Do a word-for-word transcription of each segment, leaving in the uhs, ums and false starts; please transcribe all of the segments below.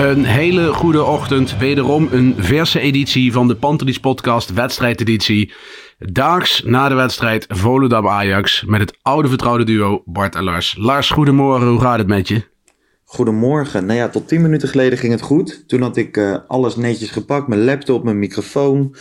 Een hele goede ochtend, wederom een verse editie van de Pantelic podcast wedstrijdeditie. Daags na de wedstrijd Volendam-Ajax met het oude vertrouwde duo Bart en Lars. Lars, goedemorgen, hoe gaat het met je? Goedemorgen, nou ja, tot tien minuten geleden ging het goed. Toen had ik uh, alles netjes gepakt, mijn laptop, mijn microfoon.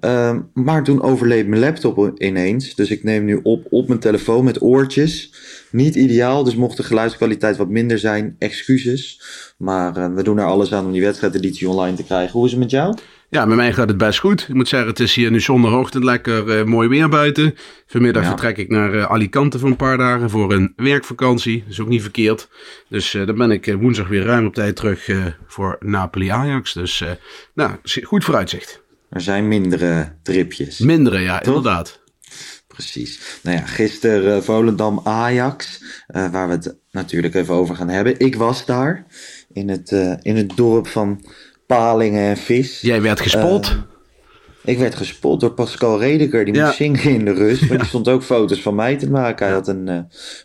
Uh, maar toen overleed mijn laptop ineens, dus ik neem nu op op mijn telefoon met oortjes. Niet ideaal, dus mocht de geluidskwaliteit wat minder zijn, excuses. Maar uh, we doen er alles aan om die wedstrijdeditie online te krijgen. Hoe is het met jou? Ja, met mij gaat het best goed. Ik moet zeggen, het is hier nu zondagochtend lekker uh, mooi weer buiten. Vanmiddag ja. vertrek ik naar uh, Alicante voor een paar dagen voor een werkvakantie. Dat is ook niet verkeerd. Dus uh, dan ben ik uh, woensdag weer ruim op tijd terug uh, voor Napoli-Ajax. Dus uh, nou, goed vooruitzicht. Er zijn mindere tripjes. Mindere, ja, Toch? Inderdaad. Precies. Nou ja, gisteren uh, Volendam-Ajax, uh, waar we het natuurlijk even over gaan hebben. Ik was daar in het, uh, in het dorp van palingen en vis. Jij werd gespot. Uh, ik werd gespot door Pascal Redeker. Die ja. moest zingen in de rust. Maar ja. die stond ook foto's van mij te maken. Hij had een uh,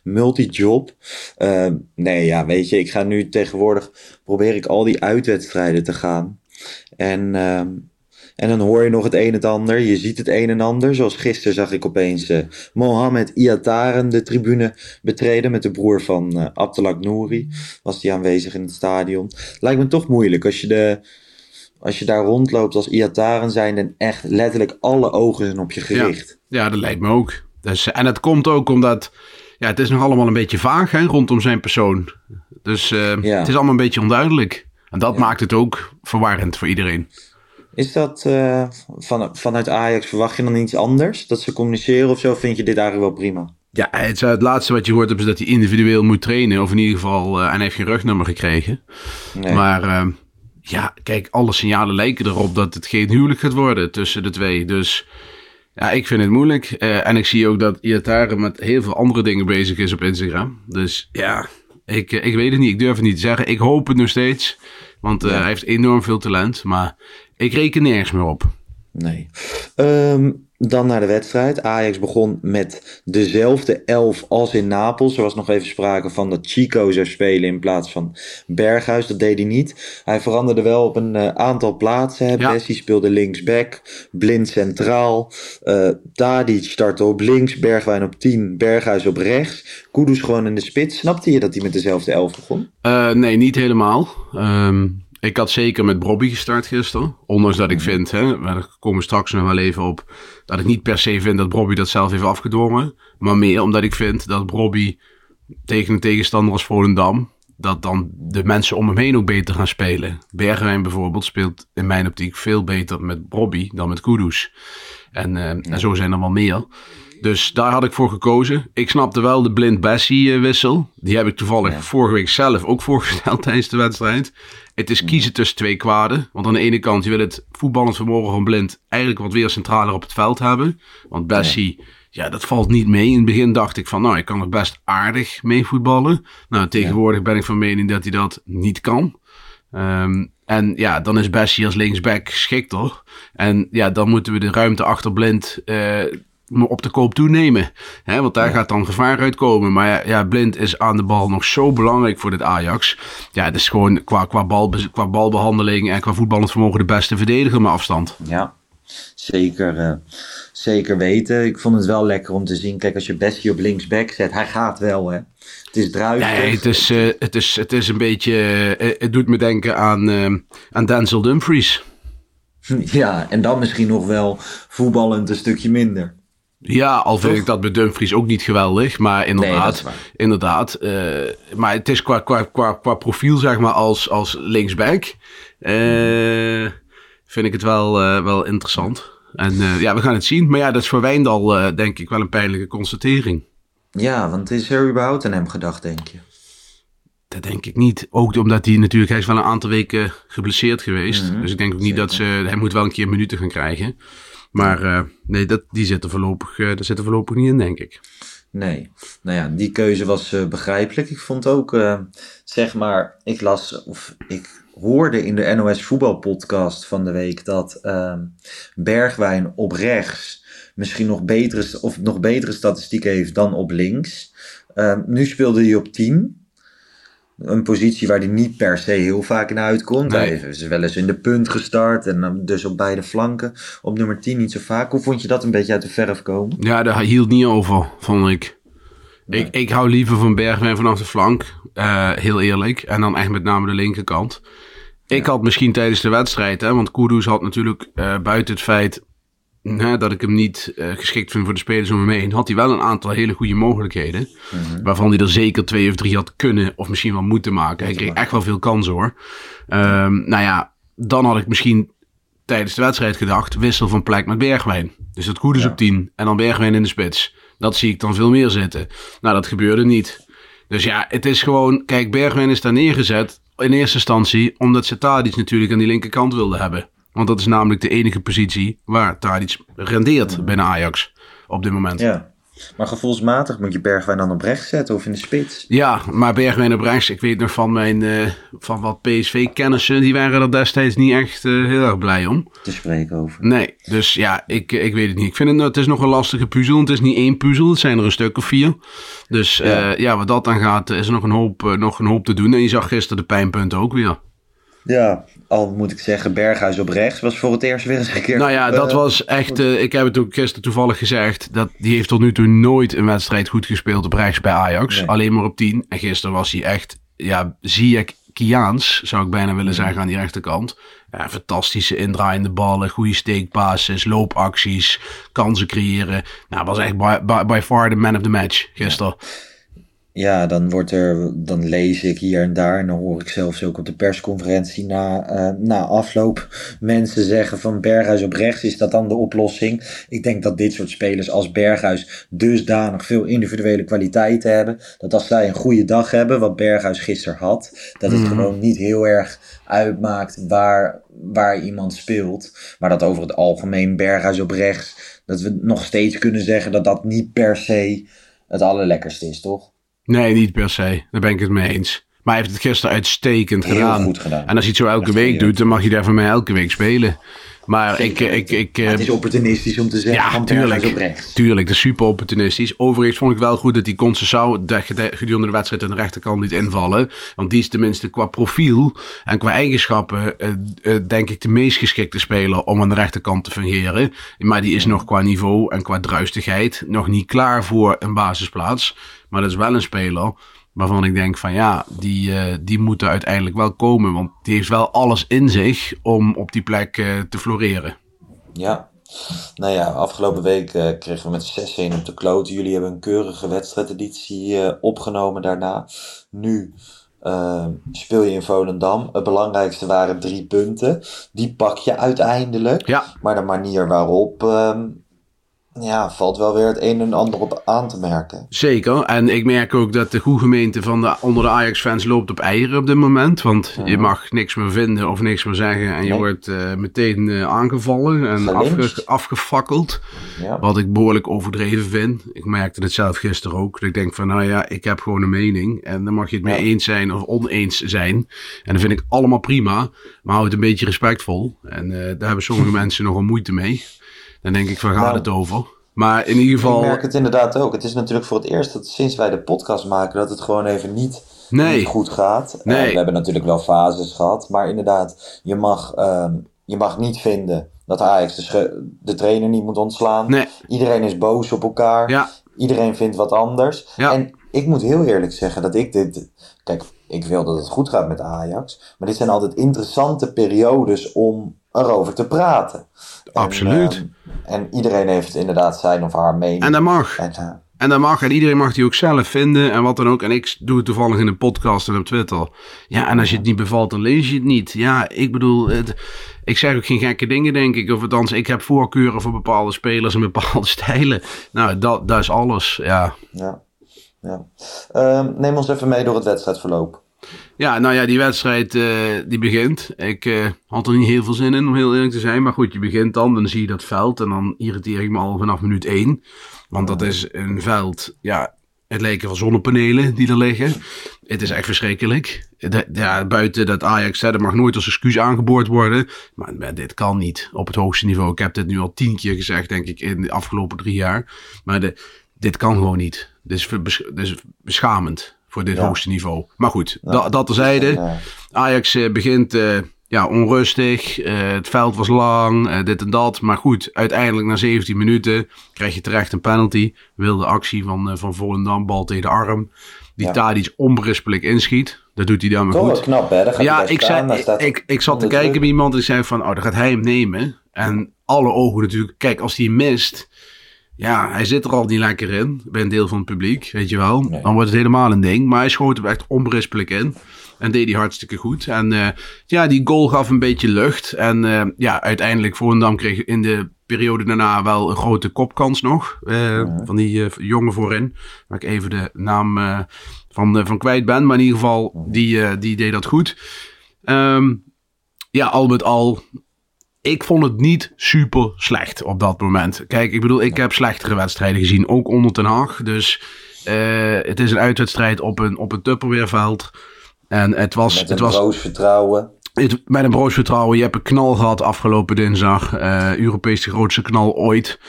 multijob. Uh, nee, ja, weet je. Ik ga nu tegenwoordig... Probeer ik al die uitwedstrijden te gaan. En, uh, en dan hoor je nog het een en ander. Je ziet het een en ander. Zoals gisteren zag ik opeens... Uh, Mohammed Ihattaren de tribune betreden. Met de broer van uh, Abdelak Nouri. Was die aanwezig in het stadion. Lijkt me toch moeilijk. Als je de... Als je daar rondloopt als Ihattaren zijn, dan echt letterlijk alle ogen zijn op je gericht. Ja, ja, dat lijkt me ook. Dus, en het komt ook omdat... Ja, het is nog allemaal een beetje vaag hè, rondom zijn persoon. Dus uh, ja. het is allemaal een beetje onduidelijk. En dat ja. maakt het ook verwarrend voor iedereen. Is dat... Uh, van, vanuit Ajax verwacht je dan iets anders? Dat ze communiceren of zo? Vind je dit eigenlijk wel prima? Ja, het, het laatste wat je hoort is dat hij individueel moet trainen. Of in ieder geval... Uh, en hij heeft geen rugnummer gekregen. Nee. Maar... Uh, Ja, kijk, alle signalen lijken erop dat het geen huwelijk gaat worden tussen de twee. Dus ja, ik vind het moeilijk. Uh, en ik zie ook dat Ihattaren met heel veel andere dingen bezig is op Instagram. Dus ja, ik, ik weet het niet. Ik durf het niet te zeggen. Ik hoop het nog steeds. Want uh, ja. hij heeft enorm veel talent. Maar ik reken nergens meer op. Nee. Um, dan naar de wedstrijd. Ajax begon met dezelfde elf als in Napels. Er was nog even sprake van dat Chico zou spelen in plaats van Berghuis. Dat deed hij niet. Hij veranderde wel op een uh, aantal plaatsen. Ja. Bessie speelde linksback. Blind centraal. Uh, Tadic startte op links. Bergwijn op tien. Berghuis op rechts. Kudus gewoon in de spits. Snapte je dat hij met dezelfde elf begon? Uh, nee, niet helemaal. Um... Ik had zeker met Brobbey gestart gisteren. Ondanks dat ik vind, hè, maar daar komen we straks nog wel even op, dat ik niet per se vind dat Brobbey dat zelf heeft afgedwongen. Maar meer omdat ik vind dat Brobbey tegen een tegenstander als Volendam, dat dan de mensen om hem heen ook beter gaan spelen. Bergwijn bijvoorbeeld speelt in mijn optiek veel beter met Brobbey dan met Kudus. En, uh, ja. en zo zijn er wel meer. Dus daar had ik voor gekozen. Ik snapte wel de Blind Bessie wissel. Die heb ik toevallig ja. vorige week zelf ook voorgesteld tijdens de wedstrijd. Het is kiezen tussen twee kwaden. Want aan de ene kant, je wil het voetballend vermogen van Blind eigenlijk wat weer centraler op het veld hebben. Want Bessie, ja. ja, dat valt niet mee. In het begin dacht ik van, nou, ik kan er best aardig mee voetballen. Nou, tegenwoordig ja. ben ik van mening dat hij dat niet kan. Um, En ja, dan is Bessie als linksback geschikt hoor. En ja, dan moeten we de ruimte achter Blind uh, op de koop toenemen. Hè, want daar ja. gaat dan gevaar uitkomen. Maar ja, ja, Blind is aan de bal nog zo belangrijk voor dit Ajax. Ja, het is gewoon qua, qua, bal, qua balbehandeling en qua voetballend vermogen de beste verdediger met afstand. Ja, zeker, uh, zeker weten. Ik vond het wel lekker om te zien. Kijk, als je Bessie op linksback zet, hij gaat wel hè. Het is druistig. Nee, het is, uh, het, is, het is een beetje... Uh, het doet me denken aan, uh, aan Denzel Dumfries. Ja, en dan misschien nog wel voetballend een stukje minder. Ja, al vind Toch? ik dat bij Dumfries ook niet geweldig. Maar inderdaad, nee, inderdaad uh, maar het is qua, qua, qua, qua profiel, zeg maar, als, als linksback... Uh, vind ik het wel, uh, wel interessant. En uh, ja, we gaan het zien. Maar ja, dat is voor Wijndal, uh, denk ik, wel een pijnlijke constatering. Ja, want is er überhaupt aan hem gedacht, denk je? Dat denk ik niet. Ook omdat hij natuurlijk... Hij is wel een aantal weken geblesseerd geweest. Mm-hmm. Dus ik denk ook niet Zeker. dat ze... Hij moet wel een keer minuten gaan krijgen. Maar uh, nee, dat, die zit er, voorlopig, uh, dat zit er voorlopig niet in, denk ik. Nee. Nou ja, die keuze was uh, begrijpelijk. Ik vond ook, uh, zeg maar... Ik las... of ik hoorde in de N O S voetbalpodcast van de week... dat uh, Bergwijn op rechts... misschien nog betere, of nog betere statistiek heeft dan op links. Uh, nu speelde hij op tien. Een positie waar hij niet per se heel vaak in uitkomt. Nee. Hij is wel eens in de punt gestart. En dus op beide flanken. Op nummer tien niet zo vaak. Hoe vond je dat een beetje uit de verf komen? Ja, daar hield niet over, vond ik. Nee. Ik, ik hou liever van Bergwijn vanaf de flank. Uh, heel eerlijk. En dan echt met name de linkerkant. Ik ja. had misschien tijdens de wedstrijd... Hè, want Kudus had natuurlijk uh, buiten het feit... Hè, dat ik hem niet uh, geschikt vind voor de spelers om hem heen... had hij wel een aantal hele goede mogelijkheden... Mm-hmm. waarvan hij er zeker twee of drie had kunnen... of misschien wel moeten maken. Hij kreeg echt wel veel kansen hoor. Um, nou ja, dan had ik misschien tijdens de wedstrijd gedacht... wissel van plek met Bergwijn. Dus dat Kudus ja. op tien en dan Bergwijn in de spits. Dat zie ik dan veel meer zitten. Nou, dat gebeurde niet. Dus ja, het is gewoon... Kijk, Bergwijn is daar neergezet in eerste instantie... omdat ze Tadic natuurlijk aan die linkerkant wilde hebben... Want dat is namelijk de enige positie waar Tadic rendeert mm. binnen Ajax op dit moment. Ja, maar gevoelsmatig moet je Bergwijn dan op rechts zetten of in de spits. Ja, maar Bergwijn op rechts, ik weet nog van mijn uh, van wat P S V-kennissen, die waren er destijds niet echt uh, heel erg blij om. Te spreken over. Nee, dus ja, ik, ik weet het niet. Ik vind het, het is nog een lastige puzzel. Het is niet één puzzel, het zijn er een stuk of vier. Dus ja, uh, ja wat dat dan gaat, is er nog een, hoop, uh, nog een hoop te doen. En je zag gisteren de pijnpunten ook weer. Ja, al moet ik zeggen, Berghuis op rechts was voor het eerst weer eens een keer... Nou ja, dat was echt... Uh, ik heb het ook gisteren toevallig gezegd... dat die heeft tot nu toe nooit een wedstrijd goed gespeeld op rechts bij Ajax. Nee. Alleen maar op tien. En gisteren was hij echt... Ja, Ziyech-Kiaans, zou ik bijna willen zeggen, aan die rechterkant. Ja, fantastische indraaiende ballen, goede steekpasses, loopacties, kansen creëren. Nou, was echt by, by, by far the man of the match gisteren. Ja. Ja, dan, wordt er, dan lees ik hier en daar en dan hoor ik zelfs ook op de persconferentie na, uh, na afloop mensen zeggen van Berghuis op rechts, is dat dan de oplossing? Ik denk dat dit soort spelers als Berghuis dusdanig veel individuele kwaliteiten hebben, dat als zij een goede dag hebben, wat Berghuis gisteren had, dat het mm-hmm. gewoon niet heel erg uitmaakt waar, waar iemand speelt. Maar dat over het algemeen Berghuis op rechts, dat we nog steeds kunnen zeggen dat dat niet per se het allerlekkerste is, toch? Nee, niet per se. Daar ben ik het mee eens. Maar hij heeft het gisteren uitstekend Heel gedaan. Goed gedaan. En als hij het zo elke Echt week doet, dan mag hij daar van mij elke week spelen. Maar ik, ik, ik, maar het is opportunistisch om te zeggen, ja, van tuurlijk, op rechts. Tuurlijk, dat is super opportunistisch. Overigens vond ik wel goed dat die Conceição gedurende de wedstrijd aan de rechterkant liet invallen. Want die is tenminste qua profiel en qua eigenschappen uh, uh, denk ik de meest geschikte speler om aan de rechterkant te fungeren. Maar die is nog qua niveau en qua druistigheid nog niet klaar voor een basisplaats. Maar dat is wel een speler waarvan ik denk van ja, die, uh, die moeten uiteindelijk wel komen. Want die heeft wel alles in zich om op die plek uh, te floreren. Ja, nou ja, afgelopen week uh, kregen we met zes een op de kloten. Jullie hebben een keurige wedstrijdeditie uh, opgenomen daarna. Nu uh, speel je in Volendam. Het belangrijkste waren drie punten. Die pak je uiteindelijk. Ja. Maar de manier waarop... Uh, Ja, valt wel weer het een en ander op aan te merken. Zeker, en ik merk ook dat de goede gemeente van de, onder de Ajax-fans loopt op eieren op dit moment. Want ja. je mag niks meer vinden of niks meer zeggen en je nee. wordt uh, meteen uh, aangevallen en afge, afgefakkeld. Ja. Wat ik behoorlijk overdreven vind. Ik merkte het zelf gisteren ook. Dat ik denk van, nou ja, ik heb gewoon een mening. En dan mag je het mee ja. eens zijn of oneens zijn. En dat vind ik allemaal prima, maar houd het een beetje respectvol. En uh, daar hebben sommige mensen nogal moeite mee. Dan denk ik, waar gaat nou, het over? Maar in ieder geval... Ik merk het inderdaad ook. Het is natuurlijk voor het eerst dat sinds wij de podcast maken... dat het gewoon even niet, nee. niet goed gaat. Nee. Uh, we hebben natuurlijk wel fases gehad. Maar inderdaad, je mag, um, je mag niet vinden... dat Ajax de, sche- de trainer niet moet ontslaan. Nee. Iedereen is boos op elkaar. Ja. Iedereen vindt wat anders. Ja. En ik moet heel eerlijk zeggen dat ik dit... Kijk, ik wil dat het goed gaat met Ajax. Maar dit zijn altijd interessante periodes om... erover te praten. Absoluut. En, uh, en iedereen heeft inderdaad zijn of haar mening. En dat mag. En, uh, en dat mag. En iedereen mag die ook zelf vinden. En wat dan ook. En ik doe het toevallig in een podcast en op Twitter. Ja, en als je het niet bevalt, dan lees je het niet. Ja, ik bedoel... Het, ik zeg ook geen gekke dingen, denk ik. Of althans, ik heb voorkeuren voor bepaalde spelers en bepaalde stijlen. Nou, dat, dat is alles. Ja. ja. ja. Uh, neem ons even mee door het wedstrijdverloop. Ja, nou ja, die wedstrijd uh, die begint. Ik uh, had er niet heel veel zin in, om heel eerlijk te zijn. Maar goed, je begint dan, dan zie je dat veld. En dan irriteer ik me al vanaf minuut één. Want dat is een veld, ja, het lijken wel zonnepanelen die er liggen. Het is echt verschrikkelijk. De, ja, buiten dat Ajax, hè, dat mag nooit als excuus aangeboord worden. Maar, maar dit kan niet op het hoogste niveau. Ik heb dit nu al tien keer gezegd, denk ik, in de afgelopen drie jaar. Maar de, dit kan gewoon niet. Dit is, besch- dit is beschamend. Voor dit ja. hoogste niveau. Maar goed, ja. da- dat terzijde. Ajax uh, begint uh, ja, onrustig. Uh, het veld was lang. Uh, dit en dat. Maar goed, uiteindelijk na zeventien minuten krijg je terecht een penalty. Wilde actie van, uh, van Volendam. Bal tegen de arm. Die ja. Tadic onberispelijk inschiet. Dat doet hij dan maar goed. Toch knap, hè? Gaat ja, ik, staan, zei, ik, ik, ik zat te kijken bij iemand en ik zei van... Oh, dan gaat hij hem nemen. En alle ogen natuurlijk. Kijk, als hij mist... Ja, hij zit er al niet lekker in. Bij een deel van het publiek, weet je wel. Nee. Dan wordt het helemaal een ding. Maar hij schoot hem echt onberispelijk in. En deed hij hartstikke goed. En uh, ja, die goal gaf een beetje lucht. En uh, ja, uiteindelijk Volendam kreeg in de periode daarna wel een grote kopkans nog. Uh, ja. Van die uh, jongen voorin. Waar ik even de naam uh, van, uh, van kwijt ben. Maar in ieder geval, die, uh, die deed dat goed. Um, ja, al met al... Ik vond het niet super slecht op dat moment. Kijk, ik bedoel, ik heb slechtere wedstrijden gezien. Ook onder Ten Hag. Dus uh, het is een uitwedstrijd op een, op een Tupperwareveld. En het was... Met een broos vertrouwen. Het, met een broos vertrouwen. Je hebt een knal gehad afgelopen dinsdag. Uh, Europees de grootste knal ooit.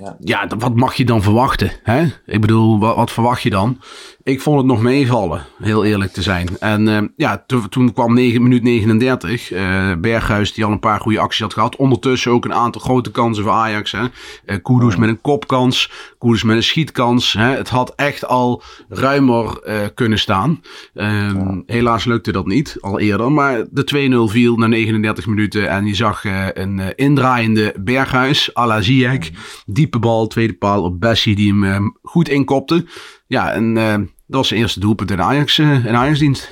Ja, ja wat mag je dan verwachten? Hè? Ik bedoel, wat, wat verwacht je dan? Ik vond het nog meevallen, heel eerlijk te zijn. En uh, ja, to, toen kwam negen, minuut negenendertig. Uh, Berghuis die al een paar goede acties had gehad. Ondertussen ook een aantal grote kansen voor Ajax. Hè? Uh, Kudus oh. met een kopkans. Kudus met een schietkans. Hè? Het had echt al ruimer uh, kunnen staan. Uh, oh. Helaas lukte dat niet, al eerder. Maar de twee nul viel na negenendertig minuten. En je zag uh, een uh, indraaiende Berghuis, à la Ziyech. Oh. Diepe bal, tweede paal op Bessie die hem uh, goed inkopte. Ja, en uh, dat was zijn eerste doelpunt in Ajax, uh, in Ajax-dienst.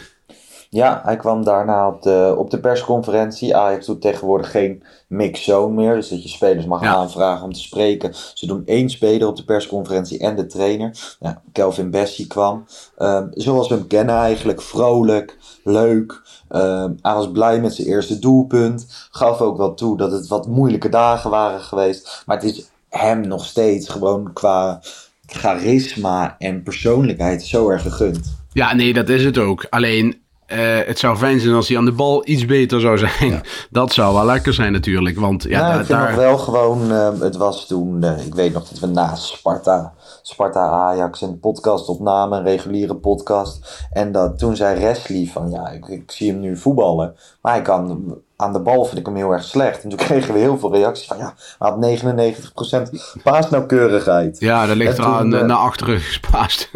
Ja, hij kwam daarna op de, op de persconferentie. Ajax doet tegenwoordig geen mix-zone meer. Dus dat je spelers mag ja. aanvragen om te spreken. Ze doen één speler op de persconferentie en de trainer. Ja, Kelvin Bessie kwam. Um, zoals we hem kennen eigenlijk. Vrolijk, leuk. Um, hij was blij met zijn eerste doelpunt. Gaf ook wel toe dat het wat moeilijke dagen waren geweest. Maar het is hem nog steeds gewoon qua... charisma en persoonlijkheid zo erg gegund. Ja, nee, dat is het ook. Alleen, uh, het zou fijn zijn als hij aan de bal iets beter zou zijn. Ja. Dat zou wel lekker zijn natuurlijk. Want ja, nou, da- ik vind daar... nog wel gewoon... Uh, het was toen... Uh, ik weet nog dat we naast Sparta... Sparta Ajax een podcast opnamen, een reguliere podcast. En dat, toen zei Wesley van... Ja, ik, ik zie hem nu voetballen. Maar hij kan... Aan de bal vind ik hem heel erg slecht. En toen kregen we heel veel reacties van... ja, hij had negenennegentig procent paasnauwkeurigheid. Ja, dat ligt eraan uh, naar achteren gespaast.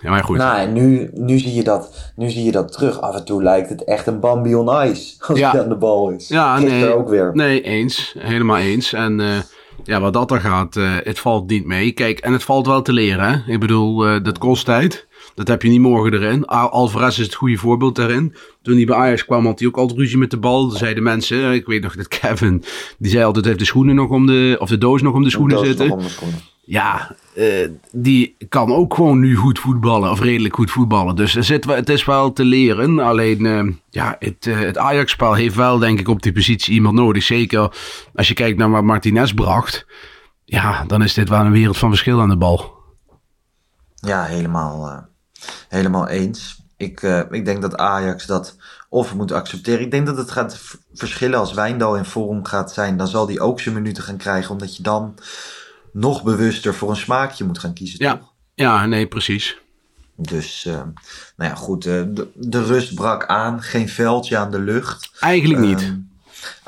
Ja, maar goed. Nou, en nu, nu, zie je dat, nu zie je dat terug. Af en toe lijkt het echt een Bambi on ice. Als ja. hij aan de bal is. Ja, nee, ook weer. Nee, eens. Helemaal eens. En uh, Ja, wat dat er gaat, uh, het valt niet mee. Kijk, en het valt wel te leren. Hè? Ik bedoel, uh, dat kost tijd. Dat heb je niet morgen erin. Alvarez is het goede voorbeeld daarin. Toen hij bij Ajax kwam, had hij ook altijd ruzie met de bal. Toen zeiden mensen, ik weet nog dat Kevin, die zei altijd, heeft de schoenen nog om de, of de doos nog om de schoenen de zitten. Om de schoenen. Ja, uh, die kan ook gewoon nu goed voetballen, of redelijk goed voetballen. Dus er zit, het is wel te leren. Alleen, uh, ja, het, uh, het Ajax-spel heeft wel, denk ik, op die positie iemand nodig. Zeker als je kijkt naar wat Martinez bracht. Ja, dan is dit wel een wereld van verschil aan de bal. Ja, helemaal... Uh... Helemaal eens. Ik, uh, ik denk dat Ajax dat of moet accepteren. Ik denk dat het gaat v- verschillen. Als Wijndal in vorm gaat zijn, dan zal hij ook zijn minuten gaan krijgen. Omdat je dan nog bewuster voor een smaakje moet gaan kiezen. Ja, toch? Ja, nee, precies. Dus, uh, nou ja, goed. Uh, de, de rust brak aan. Geen veldje aan de lucht. Eigenlijk niet. Uh,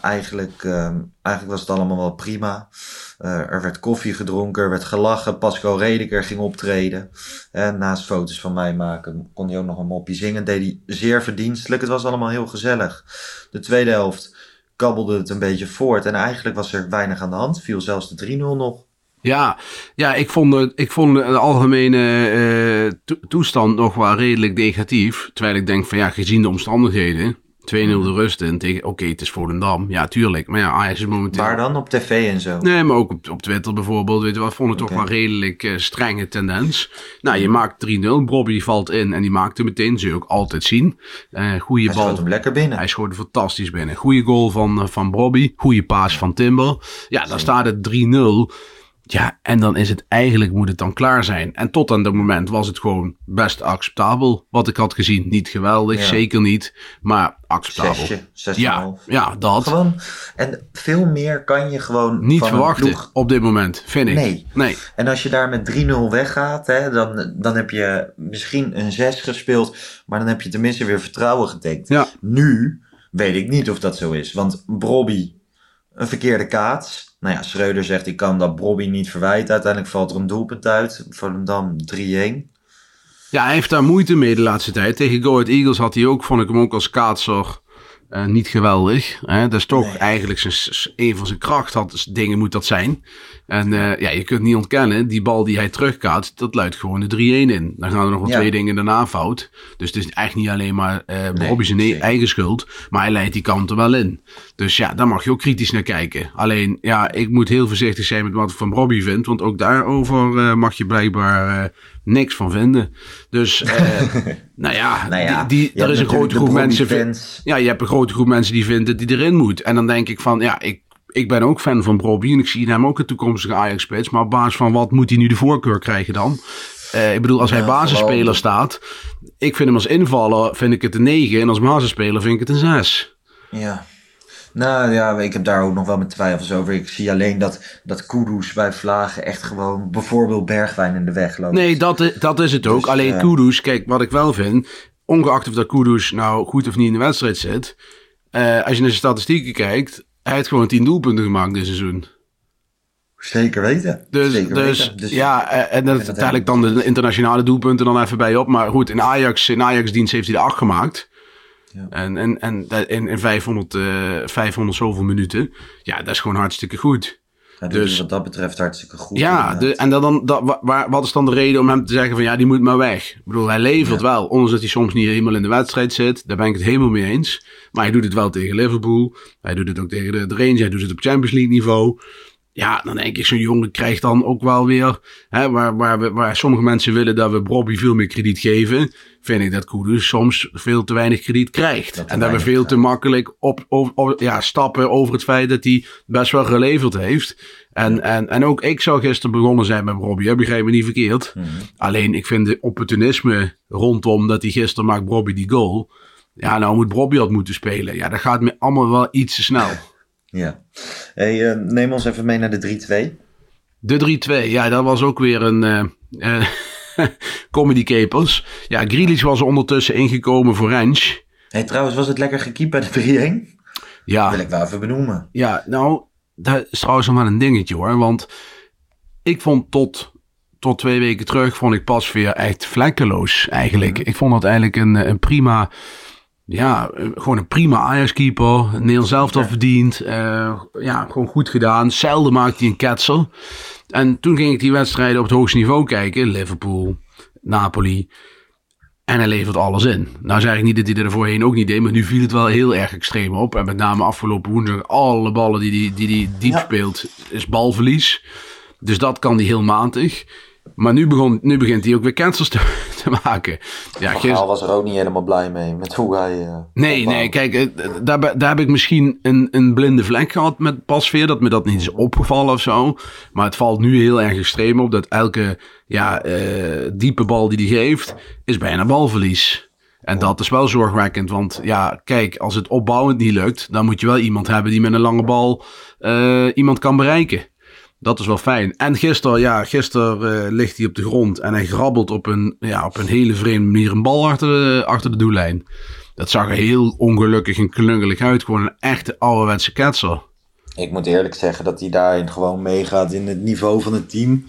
eigenlijk, uh, eigenlijk was het allemaal wel prima. Uh, er werd koffie gedronken, er werd gelachen. Pascal Redeker ging optreden. En naast foto's van mij maken kon hij ook nog een mopje zingen. Deed hij zeer verdienstelijk. Het was allemaal heel gezellig. De tweede helft kabbelde het een beetje voort. En eigenlijk was er weinig aan de hand. Viel zelfs de drie nul nog. Ja, ja ik, vond, ik vond de algemene uh, to- toestand nog wel redelijk negatief. Terwijl ik denk van ja, gezien de omstandigheden... twee nul de rust in. Oké, okay, het is Volendam. Ja, tuurlijk. Maar ja, Ajax is momenteel... Waar dan? Op tv en zo? Nee, maar ook op, op Twitter bijvoorbeeld. Weet je wel, vonden het okay. Toch wel redelijk uh, strenge tendens. Nou, je maakt drie nul. Brobbey valt in en die maakt hem meteen. Zul je ook altijd zien. Uh, goede Hij bal. Schoot hem lekker binnen. Hij schoot hem fantastisch binnen. Goede goal van, uh, van Brobbey. Goede paas van Timber. Ja, dan staat het drie nul. Ja, en dan is het eigenlijk, moet het dan klaar zijn. En tot aan dat moment was het gewoon best acceptabel. Wat ik had gezien, niet geweldig, ja. Zeker niet. Maar acceptabel. Zesje, zes en ja, half. Ja, dat. Gewoon, en veel meer kan je gewoon... Niet van verwachten ploeg... op dit moment, vind ik. Nee. nee. En als je daar met drie nul weggaat, hè, dan, dan heb je misschien een zes gespeeld. Maar dan heb je tenminste weer vertrouwen getankt. Ja. Nu weet ik niet of dat zo is. Want Brobbey, een verkeerde kaats... Nou ja, Schreuder zegt, ik kan dat Brobbey niet verwijten. Uiteindelijk valt er een doelpunt uit. Volendam drie een. Ja, hij heeft daar moeite mee de laatste tijd. Tegen Go Ahead Eagles had hij ook, vond ik hem ook als kaatser uh, niet geweldig. Hè? Dat is toch nee. eigenlijk zijn, een van zijn kracht had, dus dingen moet dat zijn. En uh, ja, je kunt niet ontkennen, die bal die hij terugkaatst, dat luidt gewoon de drie een in. Dan gaan er nog wel ja. twee dingen daarna fout. Dus het is echt niet alleen maar uh, Brobbey zijn nee, eigen schuld, maar hij leidt die kant er wel in. Dus ja, daar mag je ook kritisch naar kijken. Alleen, ja, ik moet heel voorzichtig zijn met wat ik van Brobbey vind, want ook daarover uh, mag je blijkbaar uh, niks van vinden. Dus, uh, nou ja, nou ja die, die, er is een grote groep mensen... Vind, ja, je hebt een grote groep mensen die vindt dat die erin moet. En dan denk ik van, ja, ik... Ik ben ook fan van Brobbey en ik zie hem ook een toekomstige Ajax-spits. Maar op basis van wat moet hij nu de voorkeur krijgen dan? Uh, ik bedoel, als ja, hij basisspeler wel. staat... Ik vind hem als invaller vind ik het een negen en als basisspeler vind ik het een zes. Ja. Nou ja, ik heb daar ook nog wel mijn twijfels over. Ik zie alleen dat, dat Kudus bij Vlagen echt gewoon bijvoorbeeld Bergwijn in de weg loopt. Nee, dat, dat is het ook. Dus, alleen uh, Kudus, kijk, wat ik wel vind... Ongeacht of dat Kudus nou goed of niet in de wedstrijd zit... Uh, als je naar de statistieken kijkt... Hij heeft gewoon tien doelpunten gemaakt dit seizoen. Zeker weten. Dus, Zeker dus, weten. dus ja, en dat tel ik dan de internationale doelpunten dan even bij op. Maar goed, in Ajax, in Ajax-dienst heeft hij de acht gemaakt. Ja. En, en, en in, in vijfhonderd, uh, vijfhonderd zoveel minuten. Ja, dat is gewoon hartstikke goed. Ja, dus, dus wat dat betreft hartstikke goed. Ja, de, en dat dan, dat, waar, wat is dan de reden om hem te zeggen van ja, die moet maar weg? Ik bedoel, hij levert ja. wel, ondanks dat hij soms niet helemaal in de wedstrijd zit. Daar ben ik het helemaal mee eens. Maar hij doet het wel tegen Liverpool. Hij doet het ook tegen de, de Rangers. Hij doet het op Champions League niveau. Ja, dan denk ik, zo'n jongen krijgt dan ook wel weer... Hè, waar, waar, we, waar sommige mensen willen dat we Brobbey veel meer krediet geven... vind ik dat Kudus soms veel te weinig krediet krijgt. Dat en dat we veel te makkelijk op, op, op, ja, stappen over het feit dat hij best wel geleverd heeft. En, ja. en, en ook ik zou gisteren begonnen zijn met Brobbey. Hè? Begrijp me niet verkeerd. Mm-hmm. Alleen ik vind de opportunisme rondom dat hij gisteren maakt Brobbey die goal... Ja, nou moet Brobbey had moeten spelen. Ja, dat gaat me allemaal wel iets te snel. Ja. Hey, uh, neem ons even mee naar de drie twee. De drie twee, ja, dat was ook weer een uh, uh, comedy capers. Ja, Grealish was er ondertussen ingekomen voor Rens. Hey, trouwens, was het lekker gekiept bij de drie een? Ja. Dat wil ik wel even benoemen. Ja, nou, dat is trouwens nog wel een dingetje hoor. Want ik vond tot... Tot twee weken terug vond ik Pasveer echt vlekkeloos eigenlijk. Mm. Ik vond dat eigenlijk een, een prima Ja, gewoon een prima Ajax-keeper. Nederlands zelf dat verdiend. Uh, ja, gewoon goed gedaan. Zelden maakte hij een ketsel. En toen ging ik die wedstrijden op het hoogste niveau kijken. Liverpool, Napoli. En hij levert alles in. Nou zeg ik niet dat hij er voorheen ook niet deed. Maar nu viel het wel heel erg extreem op. En met name afgelopen woensdag. Alle ballen die hij die, die, die diep ja. speelt is balverlies. Dus dat kan hij heel matig. Maar nu, begon, nu begint hij ook weer cancels te, te maken. Ja, Van Gaal was er ook niet helemaal blij mee met hoe hij... Uh, nee, nee, kijk, uh, daar, daar heb ik misschien een, een blinde vlek gehad met Pasveer. Dat me dat niet is opgevallen of zo. Maar het valt nu heel erg extreem op dat elke ja, uh, diepe bal die hij geeft, is bijna balverlies. En dat is wel zorgwekkend, want ja, kijk, als het opbouwend niet lukt, dan moet je wel iemand hebben die met een lange bal uh, iemand kan bereiken. Dat is wel fijn. En gisteren, ja, gisteren uh, ligt hij op de grond en hij grabbelt op een, ja, op een hele vreemde manier een bal achter de, achter de doellijn. Dat zag er heel ongelukkig en klungelig uit. Gewoon een echte ouderwetse ketser. Ik moet eerlijk zeggen dat hij daarin gewoon meegaat in het niveau van het team.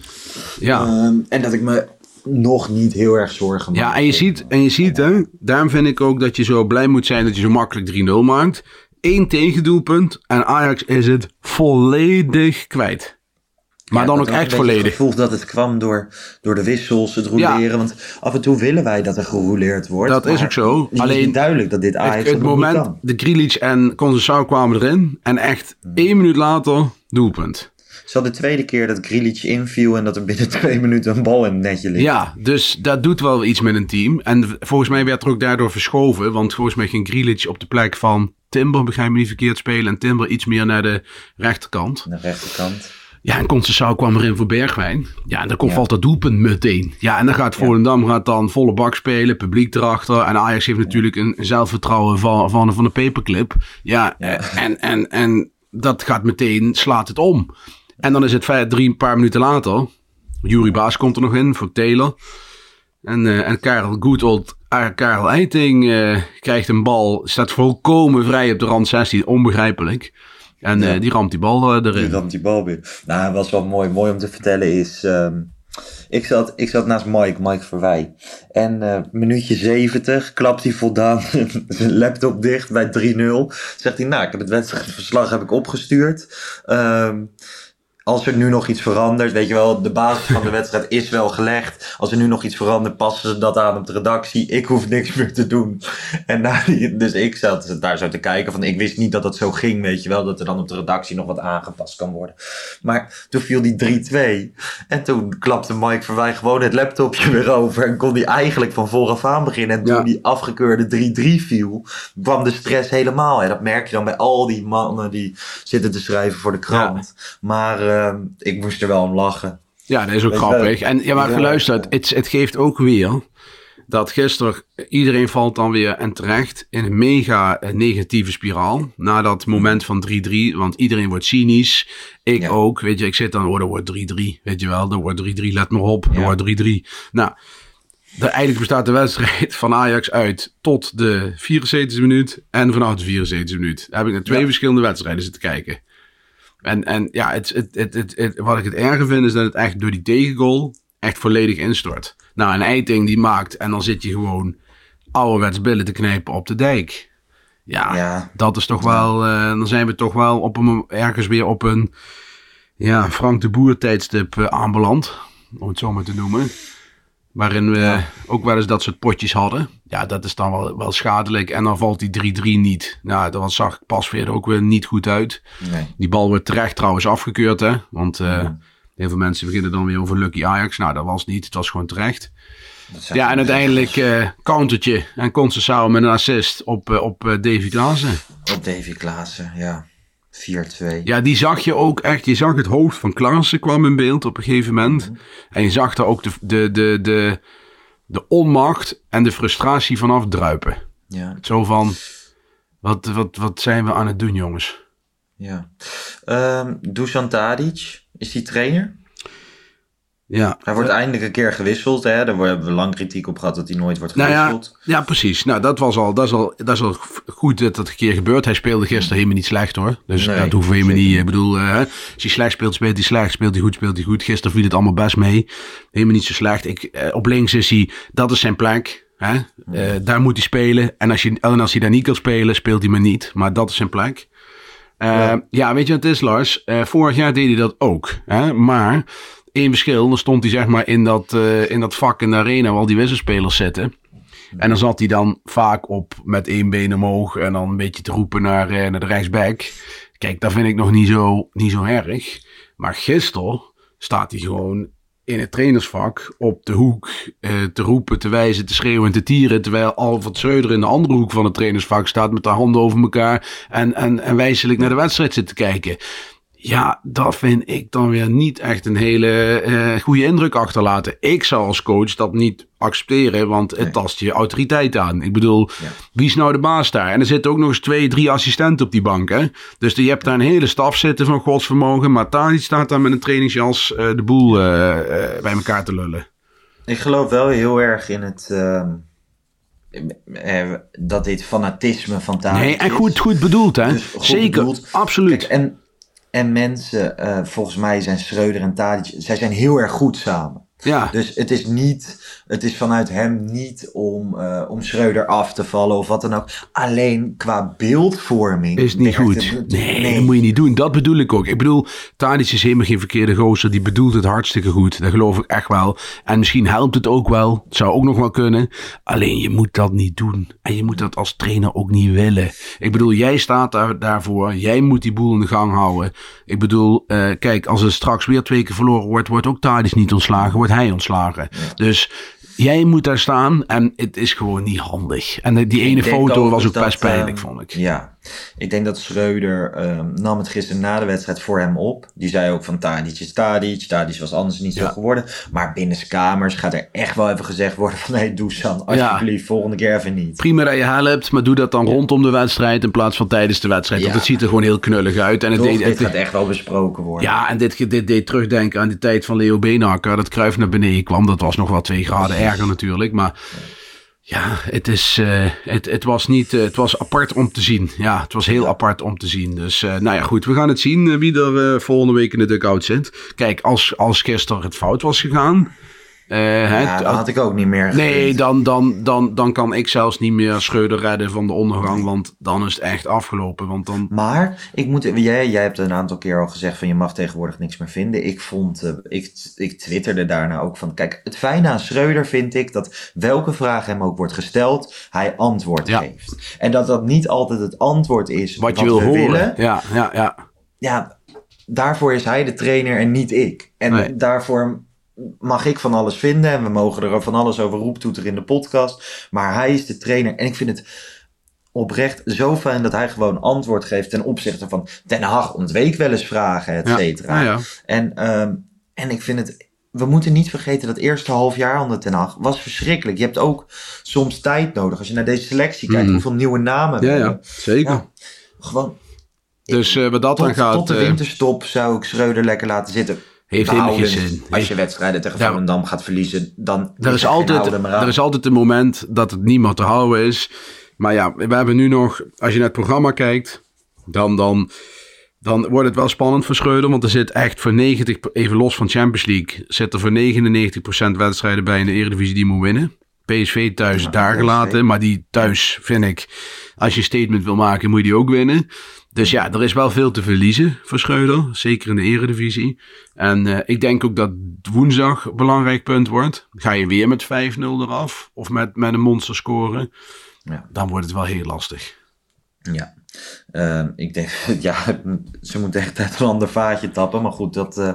Ja. Um, en dat ik me nog niet heel erg zorgen maak. Ja, en je ziet, en je ziet ja. hè, daarom vind ik ook dat je zo blij moet zijn dat je zo makkelijk drie nul maakt. Eén tegendoelpunt en Ajax is het volledig kwijt. Maar ja, dan ook echt volledig. Ik voel dat het kwam door, door de wissels, het rouleren. Ja. Want af en toe willen wij dat er gerouleerd wordt. Dat is ook zo. Alleen is duidelijk dat dit Ajax het, het moment niet kan. De Grealish en Conceição kwamen erin. En echt hmm. één minuut later doelpunt. Het is al de tweede keer dat Grealish inviel en dat er binnen twee minuten een bal in het netje ligt. Ja, dus dat doet wel iets met een team. En volgens mij werd er ook daardoor verschoven. Want volgens mij ging Grealish op de plek van Timber, begrijp me niet verkeerd, spelen. En Timber iets meer naar de rechterkant. Naar de rechterkant. Ja, en Conceição kwam erin voor Bergwijn. Ja, en dan komt, ja. valt dat doelpunt meteen. Ja, en dan gaat Volendam ja. gaat dan volle bak spelen, publiek erachter. En Ajax heeft natuurlijk een zelfvertrouwen van, van, van de paperclip. Ja, ja. En, en, en dat gaat meteen, slaat het om. En dan is het vijf, drie, een paar minuten later. Yuri Baas komt er nog in voor Taylor. En, uh, en Karel good old uh, Karel Eiting uh, krijgt een bal. Staat volkomen vrij op de rand zestien, onbegrijpelijk. En ja. uh, die ramt die bal uh, erin. Die ramt die bal weer. Nou, dat was wel mooi. Mooi om te vertellen is... Um, ik, zat, ik zat naast Mike, Mike Verweij. En uh, minuutje zeventig klapt hij voldaan zijn laptop dicht bij drie nul. Zegt hij, nou, ik heb het wedstrijdverslag heb ik opgestuurd. Um, als er nu nog iets verandert, weet je wel, de basis van de wedstrijd is wel gelegd. Als er nu nog iets verandert, passen ze dat aan op de redactie. Ik hoef niks meer te doen. En daar, dus ik zat daar zo te kijken van, ik wist niet dat dat zo ging, weet je wel. Dat er dan op de redactie nog wat aangepast kan worden. Maar toen viel die drie twee. En toen klapte Mike Verweij gewoon het laptopje weer over. En kon hij eigenlijk van vooraf aan beginnen. En toen ja. die afgekeurde drie drie viel, kwam de stress helemaal. En dat merk je dan bij al die mannen die zitten te schrijven voor de krant. Ja. Maar... Uh, ik moest er wel om lachen. Ja, dat is ook Weet grappig. Wel. En ja, maar geluisterd, het, het geeft ook weer dat gisteren iedereen valt dan weer en terecht in een mega negatieve spiraal. Na dat moment van drie drie, want iedereen wordt cynisch. Ik ja. ook. Weet je, ik zit dan, oh, dat wordt drie drie. Weet je wel, dat wordt drie drie. Let maar op, dat ja. wordt drie drie. Nou, de, eigenlijk bestaat de wedstrijd van Ajax uit tot de vierenzeventigste minuut en vanaf de vierenzeventigste minuut. Daar heb ik naar twee ja. verschillende wedstrijden zitten kijken. En, en ja, het, het, het, het, het, wat ik het erger vind is dat het echt door die tegengoal echt volledig instort. Nou, een Eiting die maakt en dan zit je gewoon ouderwets billen te knijpen op de dijk. Ja, ja. dat is toch wel, uh, dan zijn we toch wel op een, ergens weer op een ja, Frank de Boer tijdstip uh, aanbeland. Om het zo maar te noemen. Waarin we ja. ook wel eens dat soort potjes hadden. Ja, dat is dan wel, wel schadelijk. En dan valt die drie drie niet. Nou, dan zag ik Pasveer er ook weer niet goed uit. Nee. Die bal wordt terecht trouwens afgekeurd, hè. Want uh, ja. heel veel mensen beginnen dan weer over Lucky Ajax. Nou, dat was niet. Het was gewoon terecht. Ja, en uiteindelijk uh, countertje. En Conceição met een assist op, uh, op uh, Davy Klaassen. Op Davy Klaassen, ja. vier twee. Ja, die zag je ook echt. Je zag het hoofd van Klaassen kwam in beeld op een gegeven moment. Mm-hmm. En je zag daar ook de, de, de, de, de onmacht en de frustratie vanaf druipen. Ja. Zo van, wat, wat, wat zijn we aan het doen, jongens? Ja. Um, Dusan Tadic, is die trainer? Ja. Hij wordt uh, eindelijk een keer gewisseld. Hè? Daar hebben we lang kritiek op gehad dat hij nooit wordt gewisseld. Nou ja, ja, precies. Nou, dat, was al, dat, is al, dat is al goed dat dat een keer gebeurt. Hij speelde gisteren helemaal niet slecht, hoor. Dus nee, dat hoeven we helemaal niet. Ik bedoel, uh, als hij slecht speelt, speelt hij slecht. Speelt hij goed, speelt hij goed. Gisteren viel het allemaal best mee. Helemaal niet zo slecht. Ik, uh, op links is hij, dat is zijn plek. Hè? Uh, daar moet hij spelen. En als, je, en als hij daar niet kan spelen, speelt hij maar niet. Maar dat is zijn plek. Uh, ja. ja, weet je wat het is, Lars? Uh, vorig jaar deed hij dat ook. Hè? Maar één verschil, dan stond hij zeg maar in dat, uh, in dat vak in de arena waar al die wisselspelers zitten. En dan zat hij dan vaak op met één been omhoog en dan een beetje te roepen naar, uh, naar de rechtsback. Kijk, dat vind ik nog niet zo, niet zo erg. Maar gisteren staat hij gewoon in het trainersvak op de hoek uh, te roepen, te wijzen, te schreeuwen en te tieren. Terwijl Alfred Schreuder in de andere hoek van het trainersvak staat met de handen over elkaar en, en, en wijselijk naar de wedstrijd zit te kijken. Ja, dat vind ik dan weer niet echt een hele uh, goede indruk achterlaten. Ik zou als coach dat niet accepteren, want het nee. tast je autoriteit aan. Ik bedoel, ja. wie is nou de baas daar? En er zitten ook nog eens twee, drie assistenten op die bank. Hè? Dus de, je hebt daar een hele staf zitten van godsvermogen. Maar Tadic staat daar met een trainingsjas uh, de boel uh, uh, bij elkaar te lullen. Ik geloof wel heel erg in het... Uh... dat dit fanatisme van Tadic nee, en goed, goed bedoeld, hè? Dus goed Zeker, bedoeld. Absoluut. Kijk, en... En mensen, uh, volgens mij zijn Schreuder en Tadic... zij zijn heel erg goed samen. Ja. Dus het is niet... het is vanuit hem niet om, uh, om Schreuder af te vallen of wat dan ook. Alleen qua beeldvorming... is niet goed. Het, nee, nee, dat moet je niet doen. Dat bedoel ik ook. Ik bedoel, Tadic is helemaal geen verkeerde gozer. Die bedoelt het hartstikke goed. Dat geloof ik echt wel. En misschien helpt het ook wel. Het zou ook nog wel kunnen. Alleen je moet dat niet doen. En je moet dat als trainer ook niet willen. Ik bedoel, jij staat daar, daarvoor. Jij moet die boel in de gang houden. Ik bedoel, uh, kijk, als er straks weer twee keer verloren wordt... wordt ook Tadic niet ontslagen, wordt hij ontslagen. Ja. Dus... jij moet daar staan en het is gewoon niet handig. En die ene foto was ook best pijnlijk, vond ik. Ja, ik denk dat Schreuder uh, nam het gisteren na de wedstrijd voor hem op. Die zei ook van Tadic is Tadic. Tadic was anders niet ja. zo geworden. Maar binnen de kamers gaat er echt wel even gezegd worden van... hey Dusan, alsjeblieft, ja. volgende keer even niet. Prima dat je helpt, maar doe dat dan ja. rondom de wedstrijd... in plaats van tijdens de wedstrijd. Ja. Want het ziet er gewoon heel knullig uit. En het deed, dit het, gaat echt wel besproken worden. Ja, en dit, dit deed terugdenken aan de tijd van Leo Beenhakker. Dat Cruijff naar beneden kwam. Dat was nog wel twee graden erger natuurlijk, maar... ja. Ja, het, is, uh, het, het was niet... Uh, het was apart om te zien. Ja, het was heel apart om te zien. Dus, uh, nou ja, goed. We gaan het zien uh, wie er uh, volgende week in de dugout zit. Kijk, als, als gisteren het fout was gegaan... Uh, ja, het, dat had ik ook niet meer gegeven. Nee, dan, dan, dan, dan kan ik zelfs niet meer Schreuder redden van de ondergang. Want dan is het echt afgelopen. Want dan... Maar, ik moet, jij, jij hebt een aantal keer al gezegd van je mag tegenwoordig niks meer vinden. Ik, vond, uh, ik, ik twitterde daarna ook van... Kijk, het fijne aan Schreuder vind ik dat welke vraag hem ook wordt gesteld... hij antwoord ja. geeft. En dat dat niet altijd het antwoord is wat, wat je wil we horen. Willen. Ja, ja, ja. ja, daarvoor is hij de trainer en niet ik. En nee. daarvoor... mag ik van alles vinden en we mogen er van alles over roeptoeter in de podcast. Maar hij is de trainer en ik vind het oprecht zo fijn dat hij gewoon antwoord geeft ten opzichte van Ten Hag ontweek wel eens vragen, et cetera. Ja, ja, ja. En, um, en ik vind het, we moeten niet vergeten dat eerste half jaar onder Ten Hag was verschrikkelijk. Je hebt ook soms tijd nodig. Als je naar deze selectie kijkt, mm. hoeveel nieuwe namen. Ja, ja zeker. Ja, gewoon. Dus uh, wat dat tot, dan gaat. Tot de winterstop zou ik Schreuder lekker laten zitten. Heeft helemaal geen zin. Als je wedstrijden tegen ja. Volendam gaat verliezen, dan er is altijd, er is altijd een moment dat het niet meer te houden is. Maar ja, we hebben nu nog, als je naar het programma kijkt, dan, dan, dan wordt het wel spannend voor Schreuder. Want er zit echt voor negentig, even los van Champions League, zit er voor negenennegentig procent wedstrijden bij in de Eredivisie die moet winnen. P S V thuis ja, daar gelaten, maar die thuis vind ik, als je een statement wil maken, moet je die ook winnen. Dus ja, er is wel veel te verliezen voor Schreuder. Zeker in de Eredivisie. En uh, ik denk ook dat woensdag een belangrijk punt wordt. Ga je weer met vijf nul eraf? Of met, met een monster scoren? Ja. Dan wordt het wel heel lastig. Ja, uh, ik denk... ja, ze moeten echt uit een ander vaatje tappen. Maar goed, dat, uh,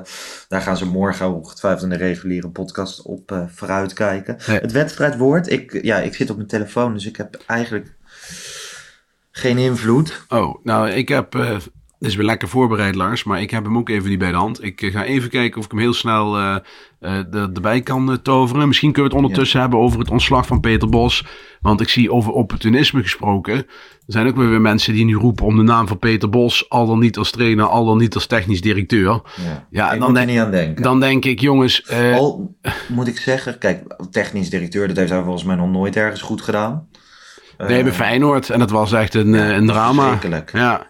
daar gaan ze morgen ongetwijfeld in de reguliere podcast op uh, vooruit kijken. Ja. Het wedstrijdwoord. Ik, ja, ik zit op mijn telefoon, dus ik heb eigenlijk... geen invloed. Oh, nou, ik heb... Uh, dit is weer lekker voorbereid, Lars. Maar ik heb hem ook even niet bij de hand. Ik uh, ga even kijken of ik hem heel snel uh, uh, de, erbij kan uh, toveren. Misschien kunnen we het ondertussen ja. hebben over het ontslag van Peter Bos. Want ik zie over opportunisme gesproken. Er zijn ook weer mensen die nu roepen om de naam van Peter Bos. Al dan niet als trainer, al dan niet als technisch directeur. Ja, ja ik dan moet er niet aan denken. Dan denk ik, jongens... Uh, al moet ik zeggen... Kijk, technisch directeur, dat heeft hij volgens mij nog nooit ergens goed gedaan. Nee, bij Feyenoord. En dat was echt een, ja, een drama. Ja.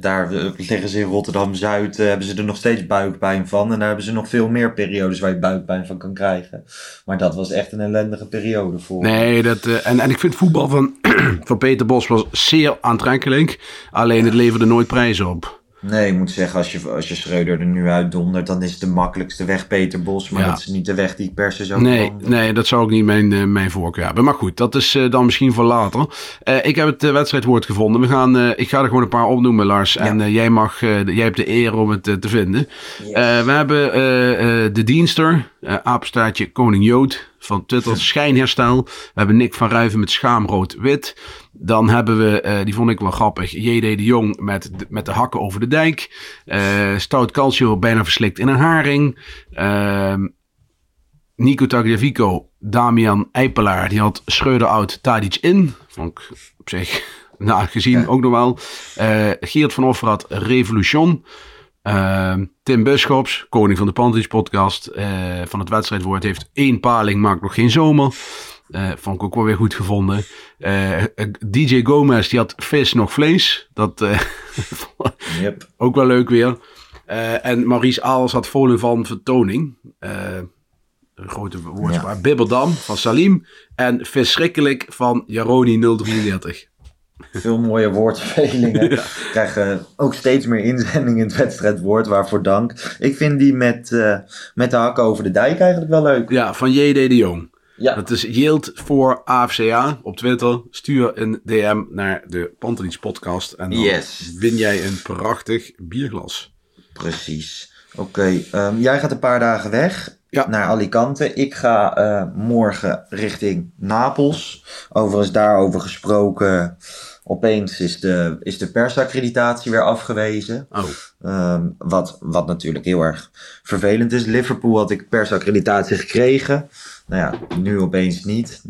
Daar liggen ze in Rotterdam-Zuid, hebben ze er nog steeds buikpijn van. En daar hebben ze nog veel meer periodes waar je buikpijn van kan krijgen. Maar dat was echt een ellendige periode voor. Nee, dat, uh, en, en ik vind voetbal van, van Peter Bos was zeer aantrekkelijk. Alleen het leverde nooit prijzen op. Nee, ik moet zeggen, als je, als je Schreuder er nu uit dondert, dan is het de makkelijkste weg Peter Bos. Maar ja, dat is niet de weg die ik per se zou nee, nee, dat zou ook niet mijn, uh, mijn voorkeur hebben. Maar goed, dat is uh, dan misschien voor later. Uh, ik heb het uh, wedstrijdwoord gevonden. We gaan, uh, ik ga er gewoon een paar opnoemen, Lars. Ja. En uh, jij, mag, uh, jij hebt de eer om het uh, te vinden. Yes. Uh, we hebben uh, uh, de dienster, uh, apenstaartje Koning Jood van Twitter, schijnherstel. We hebben Nick van Ruiven met schaamrood-wit. Dan hebben we, uh, die vond ik wel grappig, J D de Jong met, met de hakken over de dijk. Uh, Stout Calcio bijna verslikt in een haring. Uh, Nico Tagliafico, Damian Eipelaar, die had Schreuder out, Tadic in. Vond ik op zich nou, gezien ja. ook nog wel. Uh, Geert van Offeraad, Revolution. Uh, Tim Buschops, koning van de Pantelic podcast, uh, van het wedstrijdwoord, heeft één paling, maakt nog geen zomer. Uh, vond ik ook wel weer goed gevonden. Uh, D J Gomez, die had vis nog vlees. Dat uh, yep. ook wel leuk weer. Uh, en Maurice Aals had Volen van Vertoning. Uh, een grote woordspraak. Ja. Bibberdam van Salim. En verschrikkelijk van Jaroni nul drieëndertig. Veel mooie woordspelingen. Ja. Krijgen ook steeds meer inzendingen in het wedstrijdwoord, waarvoor dank. Ik vind die met, uh, met de hakken over de dijk eigenlijk wel leuk. Ja, van J D de Jong. Ja. Dat is Yield voor A F C A op Twitter. Stuur een D M naar de Pantelic podcast en dan yes. win jij een prachtig bierglas. Precies. Oké, okay. um, jij gaat een paar dagen weg ja. naar Alicante. Ik ga uh, morgen richting Napels. Overigens daarover gesproken, opeens is de, is de persaccreditatie weer afgewezen. Oh. Um, wat, wat natuurlijk heel erg vervelend is. Liverpool had ik persaccreditatie gekregen. Nou ja, nu opeens niet.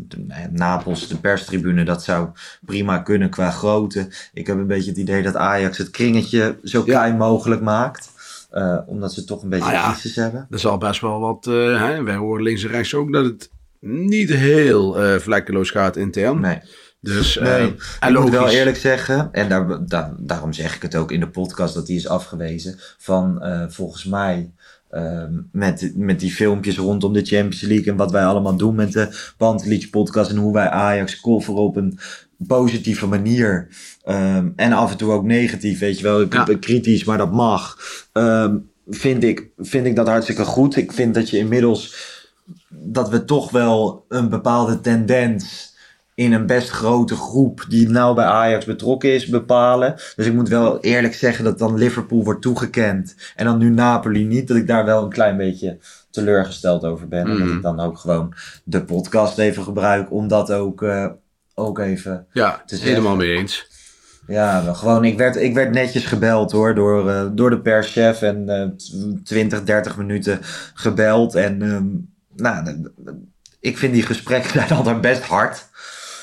Napels, de perstribune, dat zou prima kunnen qua grootte. Ik heb een beetje het idee dat Ajax het kringetje zo klein mogelijk maakt. Uh, omdat ze toch een beetje ah, crisis ja. hebben. Er zal best wel wat... Uh, hè? Wij horen links en rechts ook dat het niet heel uh, vlekkeloos gaat intern. Nee. Dus, nee, uh, en ik moet wel eerlijk zeggen, en daar, daar, daarom zeg ik het ook in de podcast dat die is afgewezen, van uh, volgens mij uh, met, met die filmpjes rondom de Champions League en wat wij allemaal doen met de Pantelic podcast en hoe wij Ajax coveren op een positieve manier um, en af en toe ook negatief, weet je wel, ik, ja. kritisch, maar dat mag, um, vind ik, vind ik dat hartstikke goed. Ik vind dat je inmiddels, dat we toch wel een bepaalde tendens in een best grote groep die nou bij Ajax betrokken is, bepalen. Dus ik moet wel eerlijk zeggen dat dan Liverpool wordt toegekend en dan nu Napoli niet, dat ik daar wel een klein beetje teleurgesteld over ben. Mm-hmm. En dat ik dan ook gewoon de podcast even gebruik om dat ook, uh, ook even ja, te zeggen. Ja, helemaal mee eens. Ja, gewoon, ik werd, ik werd netjes gebeld hoor, door, uh, door de perschef en uh, twintig, dertig minuten gebeld en um, nou, ik vind die gesprekken zijn altijd best hard.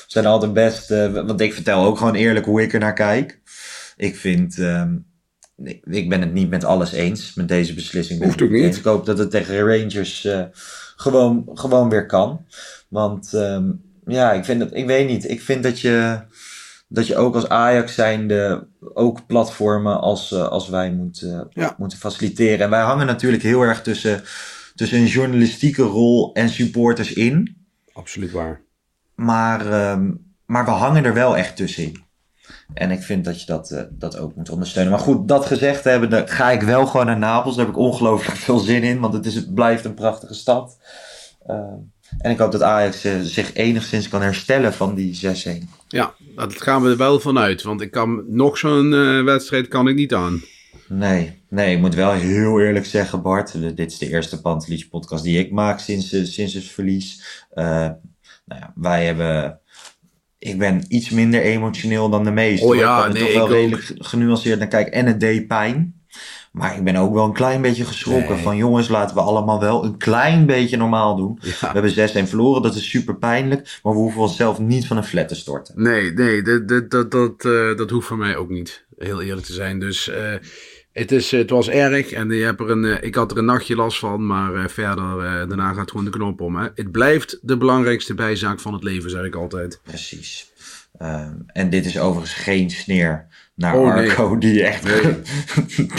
Zijn altijd best, uh, want ik vertel ook gewoon eerlijk hoe ik er naar kijk. Ik vind, uh, ik, ik ben het niet met alles eens, met deze beslissing. Hoeft ook niet. Ik hoop dat het tegen Rangers uh, gewoon, gewoon weer kan. Want um, ja, ik vind dat, ik weet niet, ik vind dat je, dat je ook als Ajax zijnde ook platformen als, uh, als wij moeten, ja. moeten faciliteren. En wij hangen natuurlijk heel erg tussen, tussen een journalistieke rol en supporters in. Absoluut waar. Maar, um, maar we hangen er wel echt tussenin. En ik vind dat je dat, uh, dat ook moet ondersteunen. Maar goed, dat gezegd hebben, dan ga ik wel gewoon naar Napels. Daar heb ik ongelooflijk veel zin in, want het, is, het blijft een prachtige stad. Uh, en ik hoop dat Ajax uh, zich enigszins kan herstellen van die zes-een. Ja, dat gaan we er wel vanuit. Want ik kan nog zo'n uh, wedstrijd kan ik niet aan. Nee, nee, ik moet wel heel eerlijk zeggen, Bart. Dit is de eerste Pantelic podcast die ik maak sinds, uh, sinds het verlies. Uh, Nou ja, wij hebben... Ik ben iets minder emotioneel dan de meesten. Oh ja, ik ben nee, toch wel redelijk ook genuanceerd naar kijken. En het deed pijn. Maar ik ben ook wel een klein beetje geschrokken. Nee. Van jongens, laten we allemaal wel een klein beetje normaal doen. Ja. We hebben zes en verloren. Dat is super pijnlijk. Maar we hoeven onszelf niet van een flat te storten. Nee, nee dat, dat, dat, dat, uh, dat hoeft voor mij ook niet. Heel eerlijk te zijn. Dus uh, het, is, het was erg. En je hebt er een, uh, ik had er een nachtje last van. Maar uh, verder, uh, daarna gaat gewoon de knop om. Hè. Het blijft de belangrijkste bijzaak van het leven, zeg ik altijd. Precies. Um, en dit is overigens geen sneer naar oh, Arco, nee. die, echt,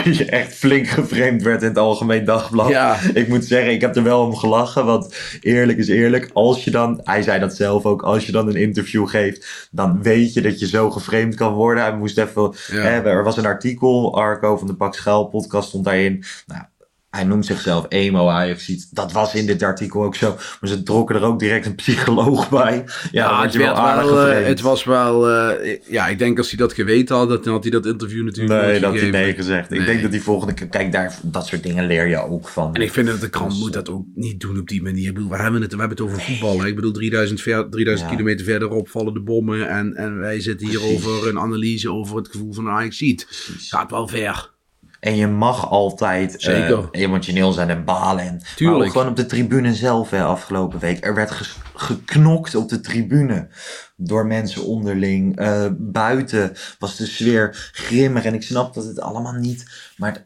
die echt flink geframed werd in het Algemeen Dagblad. Ja. Ik moet zeggen, ik heb er wel om gelachen, want eerlijk is eerlijk. Als je dan, hij zei dat zelf ook, als je dan een interview geeft, dan weet je dat je zo geframed kan worden. Hij moest even, ja. hè, er was een artikel, Arco van de Pak Schaal podcast stond daarin. Nou, hij noemt zichzelf emo Ajax iets. Dat was in dit artikel ook zo. Maar ze trokken er ook direct een psycholoog bij. Ja, nou, het, je wel wel, het was wel... Uh, ja, ik denk als hij dat geweten had, dan had hij dat interview natuurlijk nee, niet dat gegeven. Hij nee gezegd. Nee. Ik denk dat die volgende keer... Kijk, daar, dat soort dingen leer je ook van. En ik vind dat de krant dus, moet dat ook niet doen op die manier. Ik bedoel, we hebben het, we hebben het over nee. voetbal. Hè? Ik bedoel, drieduizend, drieduizend ja. kilometer verderop vallen de bommen. En, en wij zitten hier Precies. over een analyse over het gevoel van Ajax-Ziet. Gaat wel ver. En je mag altijd uh, emotioneel zijn en balen. En, Tuurlijk. Maar ook gewoon op de tribune zelf, hè, afgelopen week. Er werd ges- geknokt op de tribune door mensen onderling. Uh, buiten was de sfeer grimmig. En ik snap dat het allemaal niet... Maar d-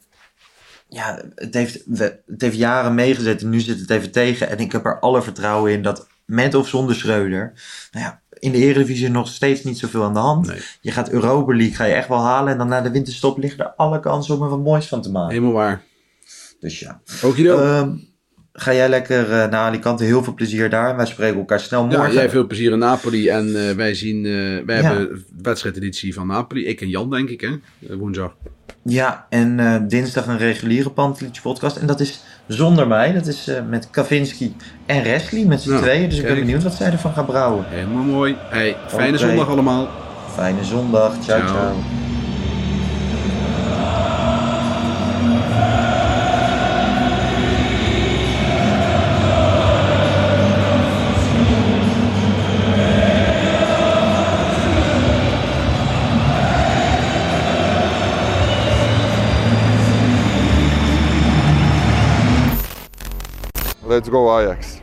ja, het heeft, we, het heeft jaren meegezet en nu zit het even tegen. En ik heb er alle vertrouwen in dat met of zonder Schreuder... Nou ja, in de Eredivisie nog steeds niet zoveel aan de hand. Nee. Je gaat Europa League, ga je echt wel halen. En dan na de winterstop liggen er alle kansen om er wat moois van te maken. Helemaal waar. Dus ja. Uh, ga jij lekker uh, naar Alicante. Heel veel plezier daar. En wij spreken elkaar snel morgen. Ja, jij veel plezier in Napoli. En uh, wij zien, uh, wij ja. hebben wedstrijdeditie van Napoli. Ik en Jan, denk ik, hè? Uh, woensdag. Ja, en uh, dinsdag een reguliere Pantelic podcast. En dat is zonder mij. Dat is uh, met Kavinski en Resli, met z'n nou, tweeën. Dus ik ben benieuwd wat zij ervan gaan brouwen. Helemaal mooi. Hey, fijne okay. zondag allemaal. Fijne zondag. Ciao, ciao. ciao. Let's go Ajax.